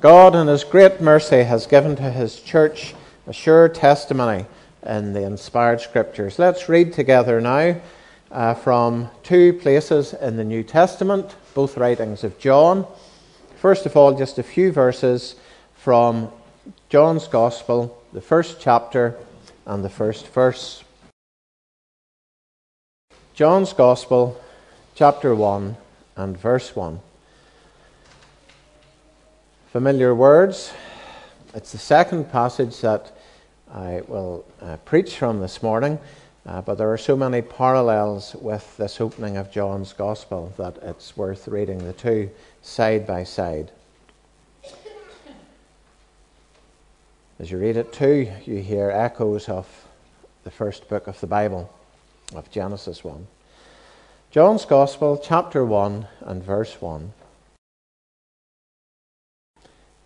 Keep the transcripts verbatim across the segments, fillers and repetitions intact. God in his great mercy has given to his church a sure testimony in the inspired scriptures. Let's read together now uh, from two places in the New Testament, both writings of John. First of all, just a few verses from John's Gospel, the first chapter and the first verse. John's Gospel, chapter one and verse one. Familiar words. It's the second passage that I will uh, preach from this morning, uh, but there are so many parallels with this opening of John's Gospel that it's worth reading the two side by side. As you read it too, you hear echoes of the first book of the Bible, of Genesis one. John's Gospel, chapter one and verse one.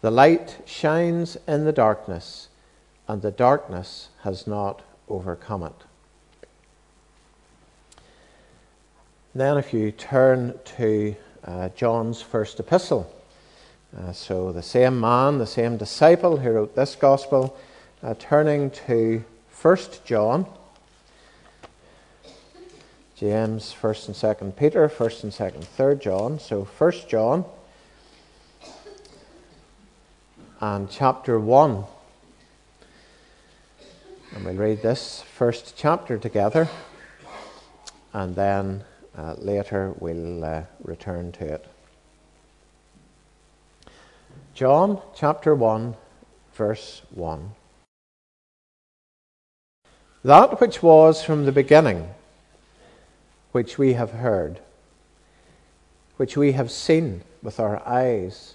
The light shines in the darkness, and the darkness has not overcome it. Then if you turn to uh, John's first epistle, uh, so the same man, the same disciple who wrote this gospel, uh, turning to First John, James, First and Second Peter, First and Second, Third John. So First John and chapter one. And we'll read this first chapter together, and then uh, later we'll uh, return to it. John chapter one, verse one. That which was from the beginning, which we have heard, which we have seen with our eyes,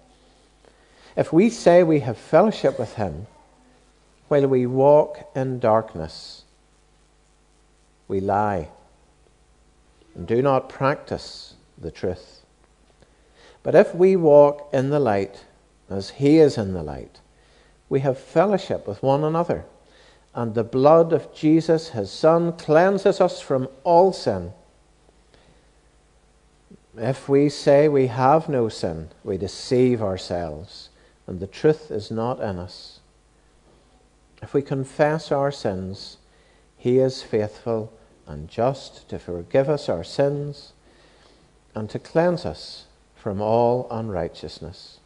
If we say we have fellowship with him while we walk in darkness, we lie and do not practice the truth. But if we walk in the light, as he is in the light, we have fellowship with one another. And the blood of Jesus, his Son, cleanses us from all sin. If we say we have no sin, we deceive ourselves, and the truth is not in us. If we confess our sins, he is faithful and just to forgive us our sins and to cleanse us from all unrighteousness.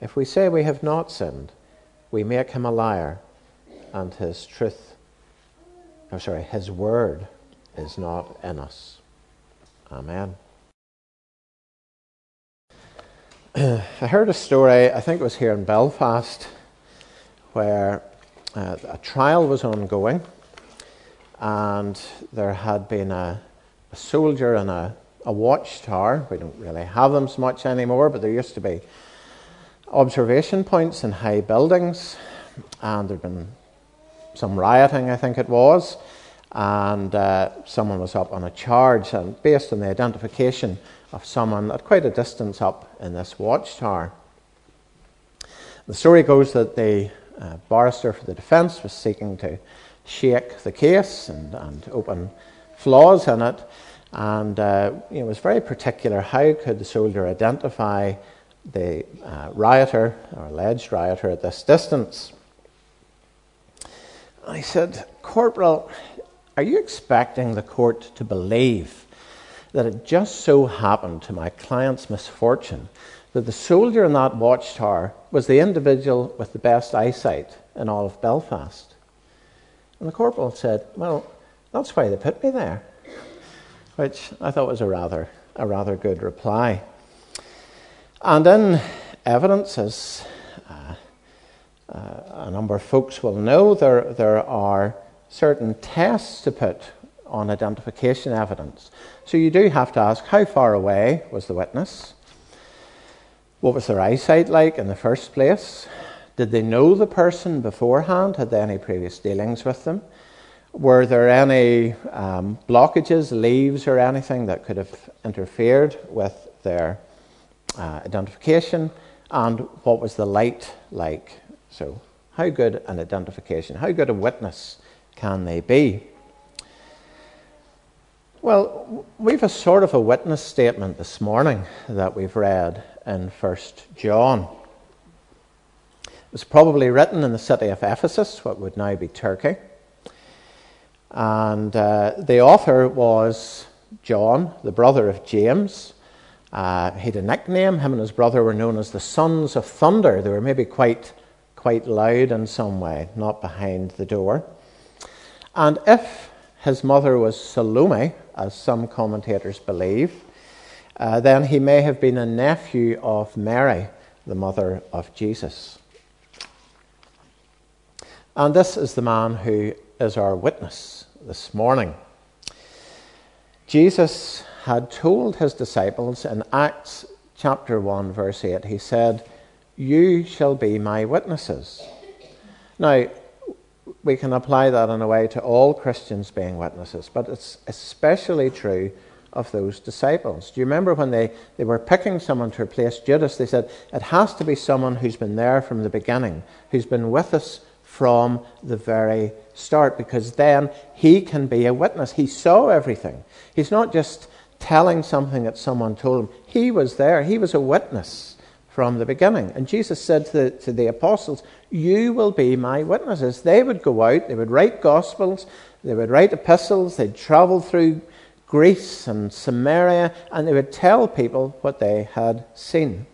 If we say we have not sinned, we make him a liar, and his truth, or sorry, his word is not in us. Amen. I heard a story, I think it was here in Belfast, where uh, a trial was ongoing, and there had been a, a soldier in a, a watchtower. We don't really have them so much anymore, but there used to be observation points in high buildings, and there'd been some rioting, I think it was, and uh, someone was up on a charge, and based on the identification of someone at quite a distance up in this watchtower. The story goes that the uh, barrister for the defense was seeking to shake the case and, and open flaws in it, and uh, you know, was very particular. How could the soldier identify the uh, rioter, or alleged rioter, at this distance? I said, "Corporal, are you expecting the court to believe that it just so happened to my client's misfortune that the soldier in that watchtower was the individual with the best eyesight in all of Belfast?" And the corporal said, "Well, that's why they put me there," which I thought was a rather, a rather good reply. And in evidence, as uh, uh, a number of folks will know, there, there are certain tests to put on identification evidence. So you do have to ask, how far away was the witness? What was their eyesight like in the first place? Did they know the person beforehand? Had they any previous dealings with them? Were there any um, blockages, leaves, or anything that could have interfered with their uh, identification? And what was the light like? So how good an identification, how good a witness can they be? Well, we've a sort of a witness statement this morning that we've read in First John. It was probably written in the city of Ephesus, what would now be Turkey. And uh, the author was John, the brother of James. Uh, he had a nickname. Him and his brother were known as the Sons of Thunder. They were maybe quite, quite loud in some way, not behind the door. And if his mother was Salome, as some commentators believe, uh, then he may have been a nephew of Mary, the mother of Jesus. And this is the man who is our witness this morning. Jesus had told his disciples in Acts chapter one verse eight, he said, "You shall be my witnesses." Now, we can apply that in a way to all Christians being witnesses, but it's especially true of those disciples. Do you remember when they, they were picking someone to replace Judas, they said, "It has to be someone who's been there from the beginning, who's been with us from the very start, because then he can be a witness. He saw everything. He's not just telling something that someone told him. He was there. He was a witness from the beginning." And Jesus said to the, to the apostles, "You will be my witnesses." They would go out, they would write gospels, they would write epistles, they'd travel through Greece and Samaria, and they would tell people what they had seen.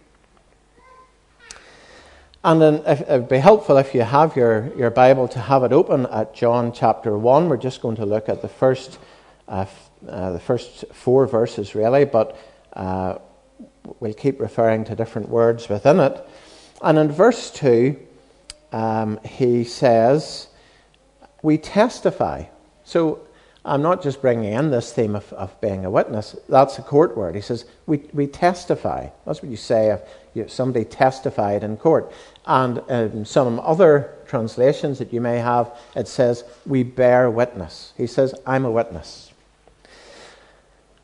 And then it would be helpful if you have your, your Bible to have it open at John chapter one. We're just going to look at the first uh, f- uh, the first four verses really, but uh, we'll keep referring to different words within it. And in verse two, um, he says, "We testify." So I'm not just bringing in this theme of, of being a witness. That's a court word. He says, we, we testify. That's what you say if you, somebody testified in court. And in some other translations that you may have, it says, "We bear witness." He says, "I'm a witness."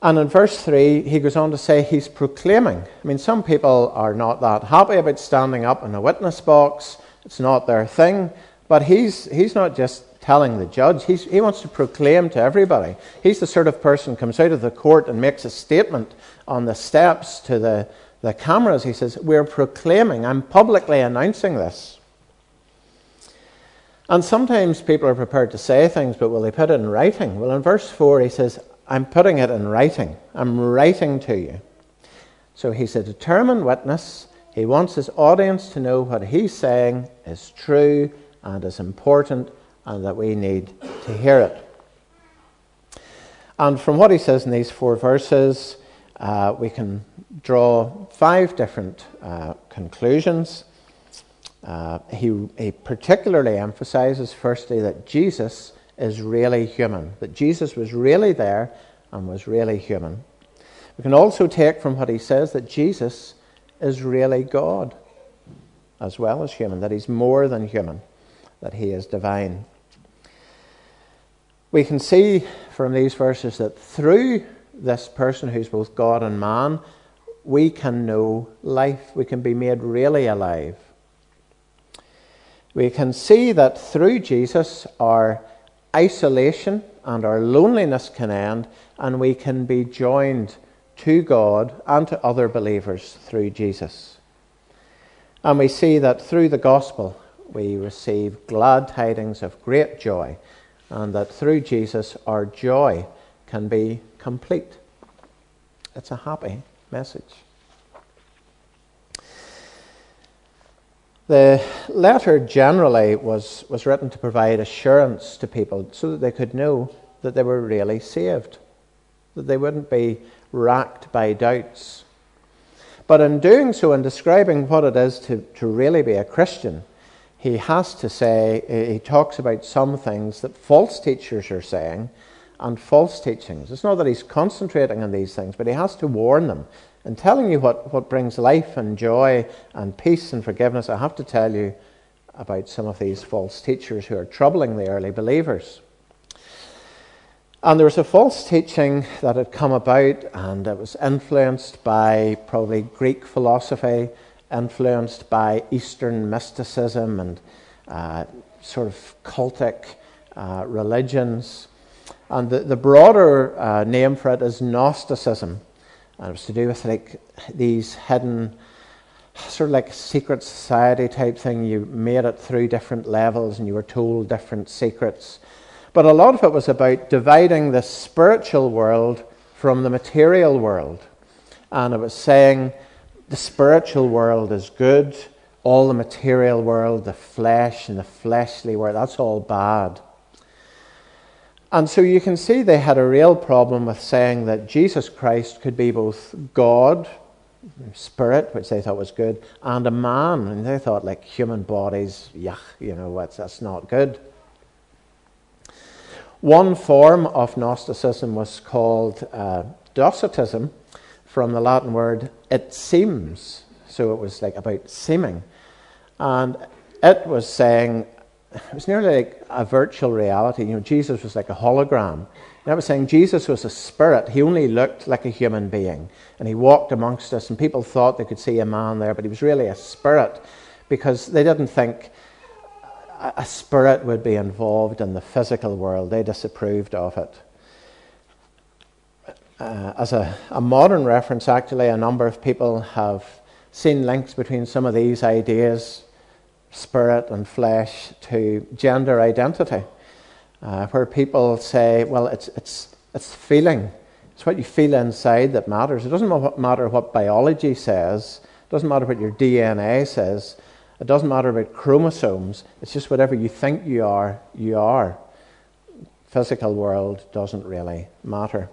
And in verse three, he goes on to say he's proclaiming. I mean, some people are not that happy about standing up in a witness box. It's not their thing. But he's he's not just telling the judge. He's, he wants to proclaim to everybody. He's the sort of person who comes out of the court and makes a statement on the steps to the, the cameras. He says, "We're proclaiming. I'm publicly announcing this." And sometimes people are prepared to say things, but will they put it in writing? Well, in verse four, he says, "I'm putting it in writing. I'm writing to you." So he's a determined witness. He wants his audience to know what he's saying is true and is important, and that we need to hear it. And from what he says in these four verses, uh, we can draw five different uh, conclusions. Uh, he, he particularly emphasizes, firstly, that Jesus is really human, that Jesus was really there and was really human. We can also take from what he says that Jesus is really God as well as human, that he's more than human, that he is divine. We can see from these verses that through this person who's both God and man, we can know life. We can be made really alive. we can see that through Jesus our isolation and our loneliness can end, and we can be joined to God and to other believers through Jesus. And we see that through the gospel we receive glad tidings of great joy, and that through Jesus our joy can be complete. It's a happy message. The letter generally was, was written to provide assurance to people so that they could know that they were really saved, that they wouldn't be racked by doubts. But in doing so, in describing what it is to, to really be a Christian, he has to say, he talks about some things that false teachers are saying and false teachings. It's not that he's concentrating on these things, but he has to warn them. In telling you what, what brings life and joy and peace and forgiveness, I have to tell you about some of these false teachers who are troubling the early believers. And there was a false teaching that had come about, and it was influenced by probably Greek philosophy, influenced by Eastern mysticism and uh, sort of cultic uh, religions. And the, the broader uh, name for it is Gnosticism. And it was to do with like these hidden, sort of like secret society type thing. You made it through different levels and you were told different secrets. But a lot of it was about dividing the spiritual world from the material world. And it was saying the spiritual world is good, all the material world, the flesh and the fleshly world, that's all bad. And so you can see they had a real problem with saying that Jesus Christ could be both God, spirit, which they thought was good, and a man. And they thought, like, human bodies, yuck, you know, that's, that's not good. One form of Gnosticism was called uh, Docetism, from the Latin word, it seems. So it was, like, about seeming. And it was saying... It was nearly like a virtual reality. You know, Jesus was like a hologram. And I was saying Jesus was a spirit. He only looked like a human being. And he walked amongst us, and people thought they could see a man there, but he was really a spirit, because they didn't think a spirit would be involved in the physical world. They disapproved of it. Uh, as a, a modern reference, actually, a number of people have seen links between some of these ideas, spirit and flesh, to gender identity, uh, where people say, well, it's it's it's feeling, it's what you feel inside that matters. It doesn't matter what biology says, it doesn't matter what your D N A says, it doesn't matter about chromosomes, it's just whatever you think you are, you are. Physical world doesn't really matter.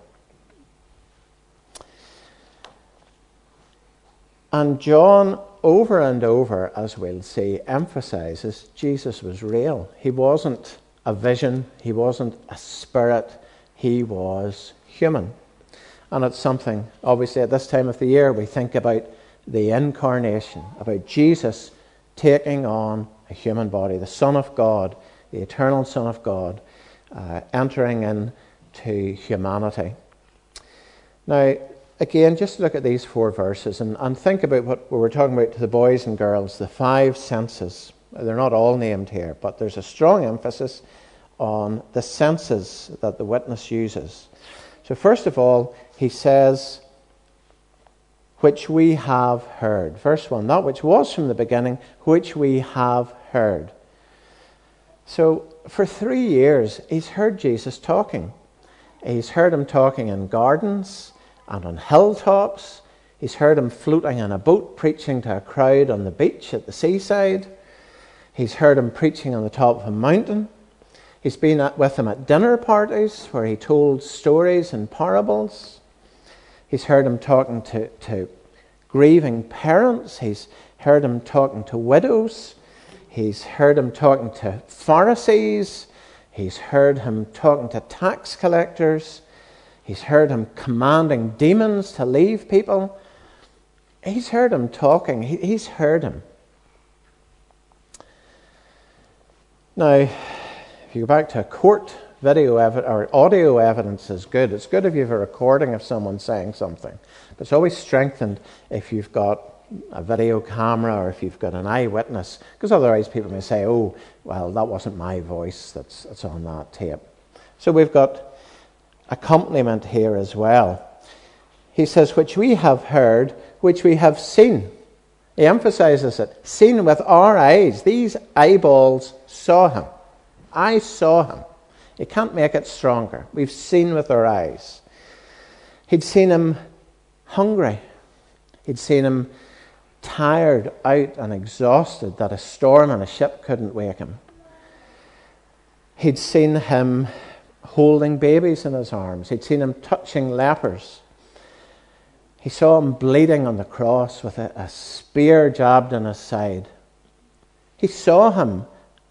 And John, over and over, as we'll see, emphasizes Jesus was real. He wasn't a vision. He wasn't a spirit. He was human. And it's something, obviously, at this time of the year, we think about the incarnation, about Jesus taking on a human body, the Son of God, the eternal Son of God, uh, entering into humanity. Now, again, just look at these four verses and, and think about what we were talking about to the boys and girls, the five senses. They're not all named here, but there's a strong emphasis on the senses that the witness uses. So first of all, he says, which we have heard. Verse one, that which was from the beginning, which we have heard. So for three years, he's heard Jesus talking. He's heard him talking in gardens and on hilltops. He's heard him floating in a boat, preaching to a crowd on the beach at the seaside. He's heard him preaching on the top of a mountain. He's been at, with him at dinner parties where he told stories and parables. He's heard him talking to, to grieving parents. He's heard him talking to widows. He's heard him talking to Pharisees. He's heard him talking to tax collectors. He's heard him commanding demons to leave people. He's heard him talking. He, he's heard him. Now, if you go back to a court, video evi- or audio evidence is good. It's good if you have a recording of someone saying something. But it's always strengthened if you've got a video camera or if you've got an eyewitness, because otherwise people may say, oh, well, that wasn't my voice that's, that's on that tape. So we've got accompaniment here as well. He says, which we have heard, which we have seen. He emphasizes it. Seen with our eyes. These eyeballs saw him. I saw him. You can't make it stronger. We've seen with our eyes. He'd seen him hungry. He'd seen him tired out and exhausted, that a storm and a ship couldn't wake him. He'd seen him holding babies in his arms. He'd seen him touching lepers. He saw him bleeding on the cross with a, a spear jabbed in his side. He saw him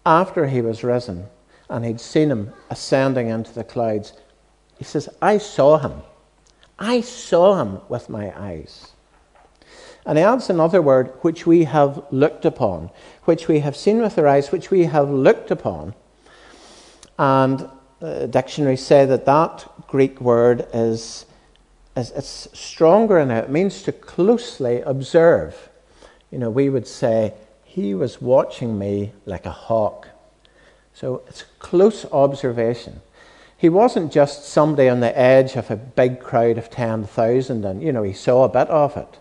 after he was risen, and he'd seen him ascending into the clouds. He says, I saw him. I saw him with my eyes. And he adds another word, which we have looked upon, which we have seen with our eyes, which we have looked upon. And uh, dictionaries say that that Greek word is... It's stronger in it. It means to closely observe. You know, we would say, he was watching me like a hawk. So it's close observation. He wasn't just somebody on the edge of a big crowd of ten thousand and, you know, he saw a bit of it.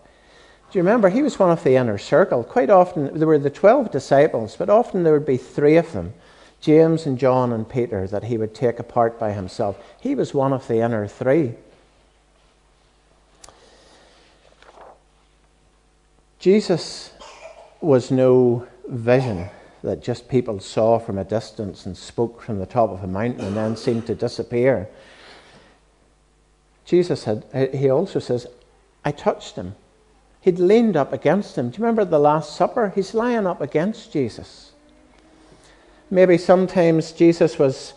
Do you remember? He was one of the inner circle. Quite often, there were the twelve disciples, but often there would be three of them, James and John and Peter, that he would take apart by himself. He was one of the inner three. Jesus was no vision that just people saw from a distance and spoke from the top of a mountain and then seemed to disappear. Jesus had, he also says, I touched him. He'd leaned up against him. Do you remember the Last Supper? He's lying up against Jesus. Maybe sometimes Jesus was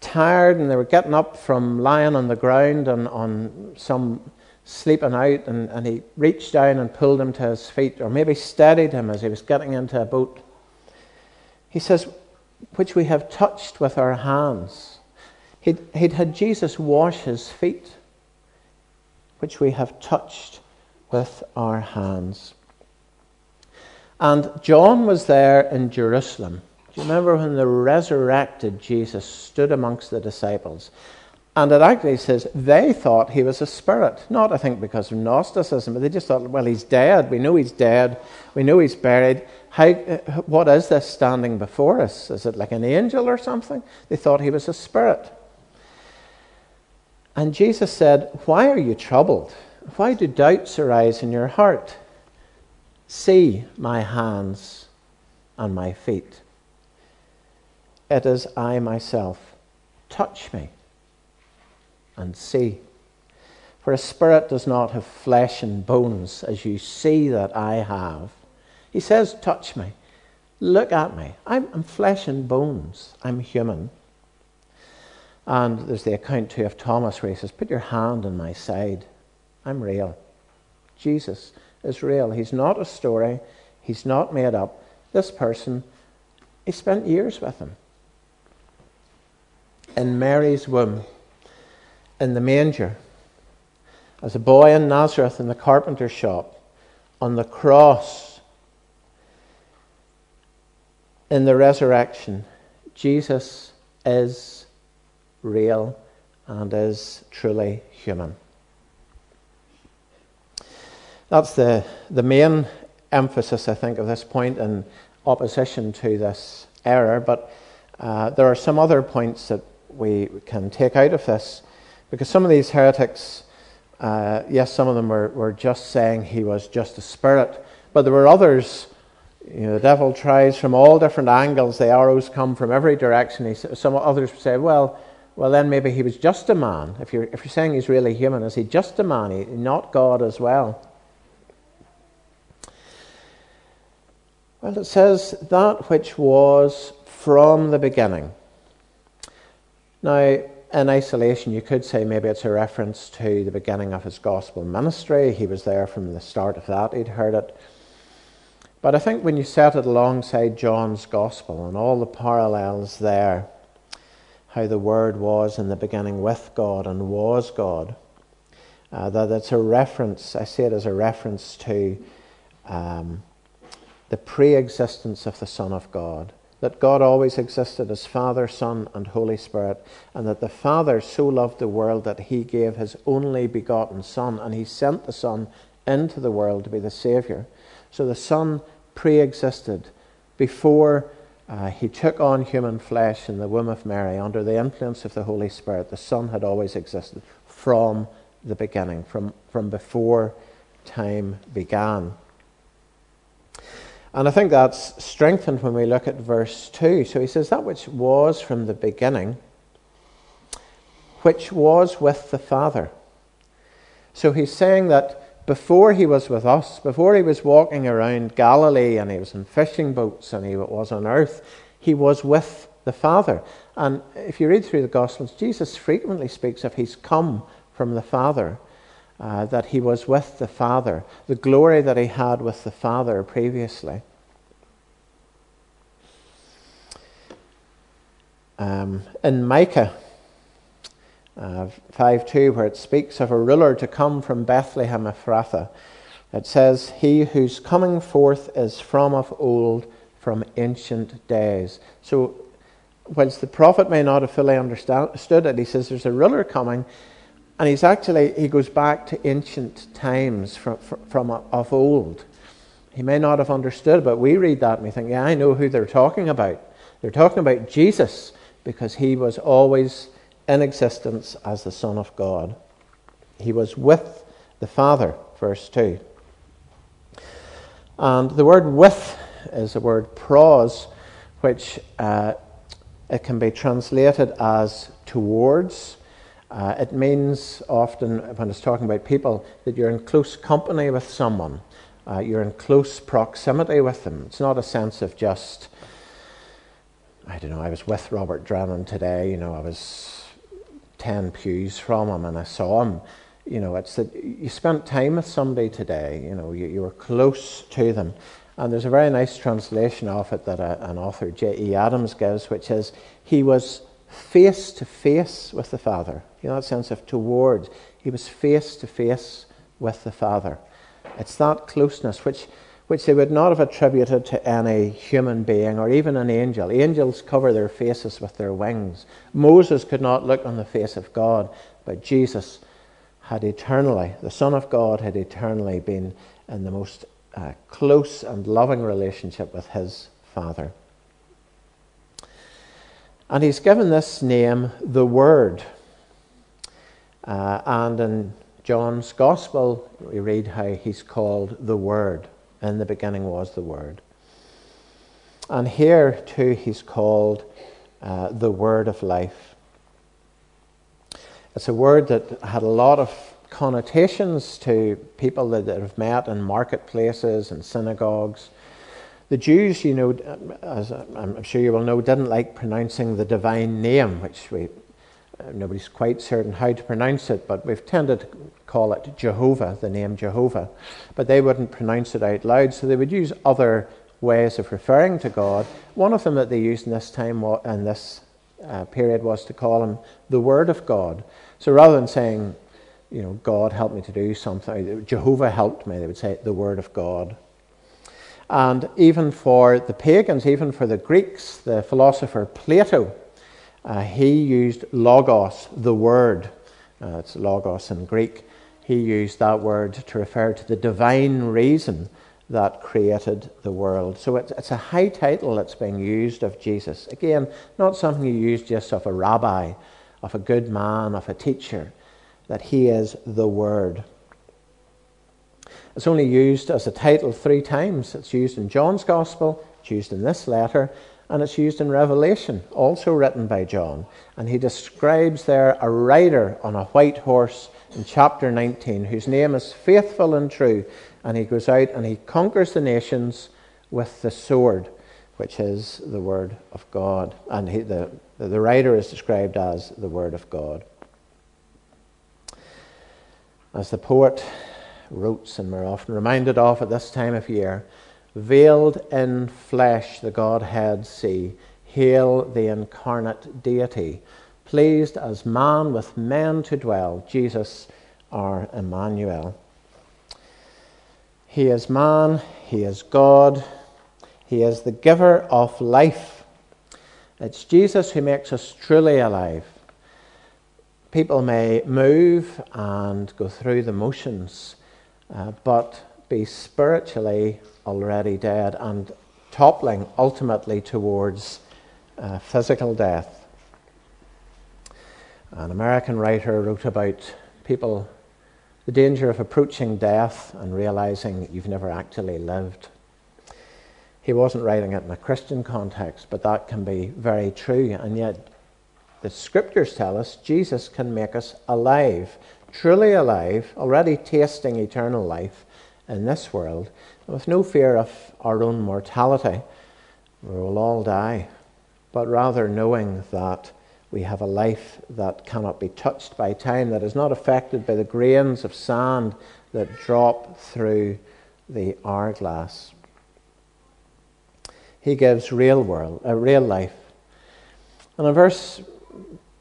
tired and they were getting up from lying on the ground and on some... sleeping out, and, and he reached down and pulled him to his feet, or maybe steadied him as he was getting into a boat. He says, which we have touched with our hands. He'd, he'd had Jesus wash his feet, which we have touched with our hands. And John was there in Jerusalem. Do you remember when the resurrected Jesus stood amongst the disciples? And it actually says they thought he was a spirit. Not, I think, because of Gnosticism, but they just thought, well, he's dead. We know he's dead. We know he's buried. How, what is this standing before us? Is it like an angel or something? They thought he was a spirit. And Jesus said, why are you troubled? Why do doubts arise in your heart? See my hands and my feet. It is I myself. Touch me and see. For a spirit does not have flesh and bones, as you see that I have. He says, touch me. Look at me. I'm, I'm flesh and bones. I'm human. And there's the account too of Thomas where he says, put your hand on my side. I'm real. Jesus is real. He's not a story. He's not made up. This person, he spent years with him. In Mary's womb, in the manger, as a boy in Nazareth in the carpenter's shop, on the cross, in the resurrection, Jesus is real and is truly human. That's the, the main emphasis, I think, of this point in opposition to this error, but uh, there are some other points that we can take out of this. Because some of these heretics, uh, yes, some of them were, were just saying he was just a spirit. But there were others, you know, the devil tries from all different angles. The arrows come from every direction. He, some others say, well, well, then maybe he was just a man. If you're, if you're saying he's really human, is he just a man? He, not God as well. Well, it says, that which was from the beginning. Now, in isolation, you could say maybe it's a reference to the beginning of his gospel ministry. He was there from the start of that. He'd heard it. But I think when you set it alongside John's gospel and all the parallels there, how the Word was in the beginning with God and was God, uh, that it's a reference, I see it as a reference to um, the pre-existence of the Son of God, that God always existed as Father, Son, and Holy Spirit, and that the Father so loved the world that he gave his only begotten Son, and he sent the Son into the world to be the Saviour. So the Son pre-existed before uh, he took on human flesh in the womb of Mary under the influence of the Holy Spirit. The Son had always existed from the beginning, from, from before time began. And I think that's strengthened when we look at verse two. So he says, that which was from the beginning, which was with the Father. So he's saying that before he was with us, before he was walking around Galilee and he was in fishing boats and he was on earth, he was with the Father. And if you read through the Gospels, Jesus frequently speaks of he's come from the Father. Uh, that he was with the Father, the glory that he had with the Father previously. Um, in Micah uh, five two, where it speaks of a ruler to come from Bethlehem Ephrathah, it says, he whose coming forth is from of old, from ancient days. So, whilst the prophet may not have fully understood it, he says there's a ruler coming. And he's actually, he goes back to ancient times from, from of old. He may not have understood, but we read that and we think, yeah, I know who they're talking about. They're talking about Jesus, because he was always in existence as the Son of God. He was with the Father, verse two. And the word with is the word pros, which uh, it can be translated as towards. Uh, it means often, when it's talking about people, that you're in close company with someone. Uh, you're in close proximity with them. It's not a sense of just, I don't know, I was with Robert Drennan today, you know, I was ten pews from him and I saw him. You know, it's that you spent time with somebody today, you know, you, you were close to them. And there's a very nice translation of it that a, an author, J E Adams, gives, which is, he was face to face with the Father. You know, that sense of towards. He was face to face with the Father. It's that closeness which which they would not have attributed to any human being or even an angel. Angels cover their faces with their wings. Moses could not look on the face of God, but Jesus had eternally, the Son of God had eternally been in the most uh, close and loving relationship with his Father. And he's given this name, the Word. Uh, and in John's Gospel, we read how he's called the Word. In the beginning was the Word. And here, too, he's called uh, the Word of Life. It's a word that had a lot of connotations to people that have met in marketplaces and synagogues. The Jews, you know, as I'm sure you will know, didn't like pronouncing the divine name, which we nobody's quite certain how to pronounce it, but we've tended to call it Jehovah, the name Jehovah. But they wouldn't pronounce it out loud, so they would use other ways of referring to God. One of them that they used in this time, in this uh, period, was to call him the Word of God. So rather than saying, you know, God helped me to do something, Jehovah helped me, they would say the Word of God. And even for the pagans, even for the Greeks, the philosopher Plato, uh, he used logos, the word. Uh, it's logos in Greek. He used that word to refer to the divine reason that created the world. So it's, it's a high title that's being used of Jesus. Again, not something you use just of a rabbi, of a good man, of a teacher, that he is the Word. It's only used as a title three times. It's used in John's Gospel, it's used in this letter, and it's used in Revelation, also written by John. And he describes there a rider on a white horse in chapter nineteen, whose name is Faithful and True. And he goes out and he conquers the nations with the sword, which is the Word of God. And he, the, the rider is described as the Word of God. As the poet wrote, and we're often reminded of at this time of year, veiled in flesh the Godhead see, hail the incarnate deity, pleased as man with men to dwell, Jesus our Emmanuel. He is man, he is God, he is the giver of life. It's Jesus who makes us truly alive. People may move and go through the motions, uh, but be spiritually already dead and toppling ultimately towards uh, physical death. An American writer wrote about people, the danger of approaching death and realizing you've never actually lived. He wasn't writing it in a Christian context, but that can be very true. And yet the scriptures tell us Jesus can make us alive, truly alive, already tasting eternal life in this world, with no fear of our own mortality. We will all die, but rather knowing that we have a life that cannot be touched by time, that is not affected by the grains of sand that drop through the hourglass. He gives real world, a uh, real life. And in verse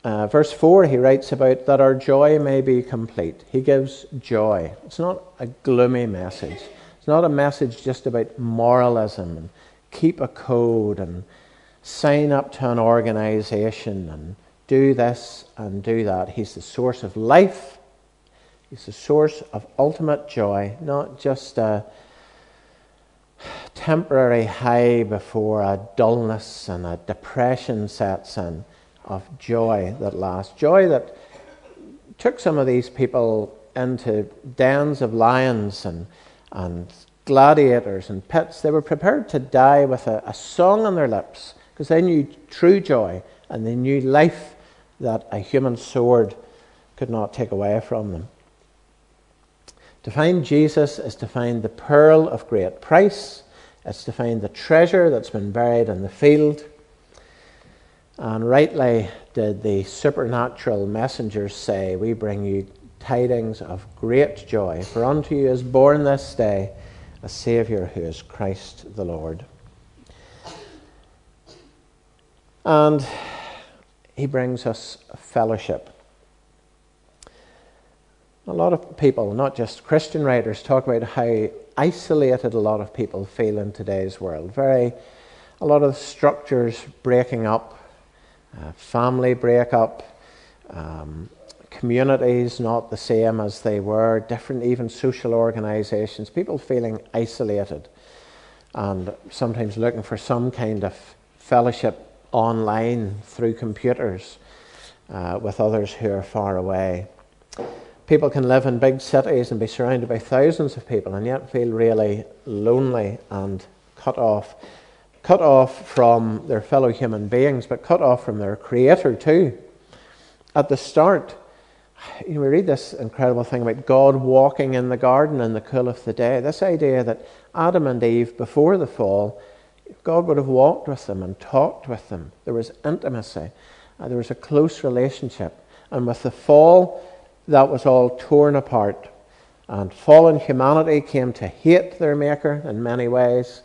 uh, verse four, he writes about that our joy may be complete. He gives joy. It's not a gloomy message. It's not a message just about moralism and keep a code and sign up to an organization and do this and do that. He's the source of life. He's the source of ultimate joy, not just a temporary high before a dullness and a depression sets in of joy that lasts. Joy that took some of these people into dens of lions and and gladiators and pits. They were prepared to die with a, a song on their lips, because they knew true joy and they knew life that a human sword could not take away from them. To find Jesus is to find the pearl of great price. It's to find the treasure that's been buried in the field. And rightly did the supernatural messengers say, "We bring you tidings of great joy, for unto you is born this day a Saviour who is Christ the Lord." And he brings us fellowship. A lot of people, not just Christian writers, talk about how isolated a lot of people feel in today's world. Very, a lot of structures breaking up, uh, family break up, um, communities not the same as they were, different even social organizations, people feeling isolated and sometimes looking for some kind of fellowship online through computers uh, with others who are far away. People can live in big cities and be surrounded by thousands of people and yet feel really lonely and cut off. Cut off from their fellow human beings, but cut off from their Creator too. At the start, you know, we read this incredible thing about God walking in the garden in the cool of the day. This idea that Adam and Eve, before the fall, God would have walked with them and talked with them. There was intimacy. Uh, there was a close relationship. And with the fall, that was all torn apart. And fallen humanity came to hate their Maker in many ways.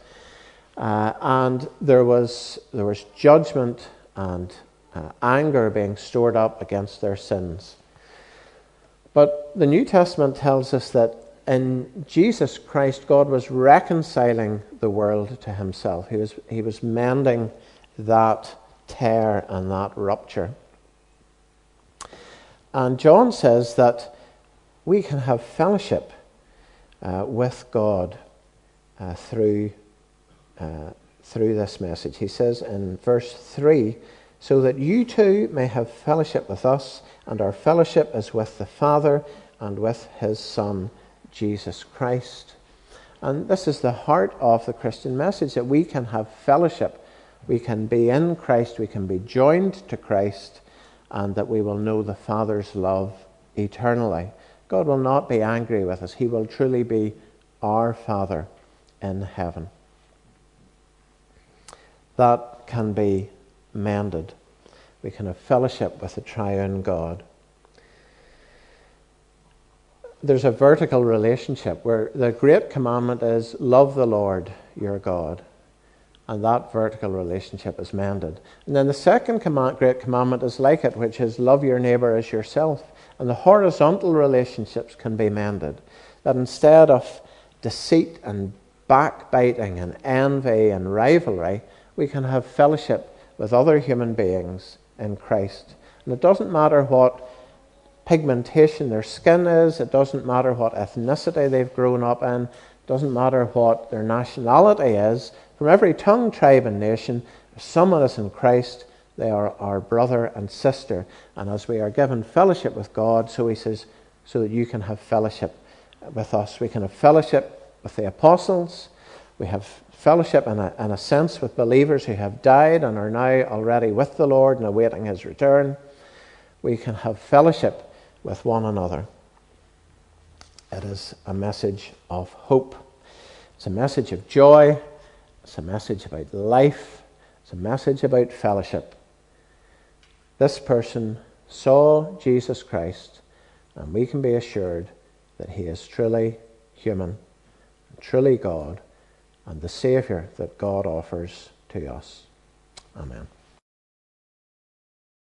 Uh, and there was, there was judgment and uh, anger being stored up against their sins. But the New Testament tells us that in Jesus Christ, God was reconciling the world to himself. He was, he was mending that tear and that rupture. And John says that we can have fellowship uh, with God uh, through, uh, through this message. He says in verse three, "So that you too may have fellowship with us, and our fellowship is with the Father and with his Son, Jesus Christ." And this is the heart of the Christian message, that we can have fellowship. We can be in Christ, we can be joined to Christ, and that we will know the Father's love eternally. God will not be angry with us. He will truly be our Father in heaven. That can be mended. We can have fellowship with the triune God. There's a vertical relationship where the great commandment is, love the Lord your God. And that vertical relationship is mended. And then the second command, great commandment is like it, which is, love your neighbor as yourself. And the horizontal relationships can be mended. That instead of deceit and backbiting and envy and rivalry, we can have fellowship with other human beings in Christ. And it doesn't matter what pigmentation their skin is, it doesn't matter what ethnicity they've grown up in, it doesn't matter what their nationality is. From every tongue, tribe and nation, if someone is in Christ, they are our brother and sister. And as we are given fellowship with God, so he says, so that you can have fellowship with us. We can have fellowship with the apostles. We have fellowship in a, in a sense with believers who have died and are now already with the Lord and awaiting his return. We can have fellowship with one another. It is a message of hope. It's a message of joy. It's a message about life. It's a message about fellowship. This person saw Jesus Christ, and we can be assured that he is truly human, truly God, and the Saviour that God offers to us. Amen.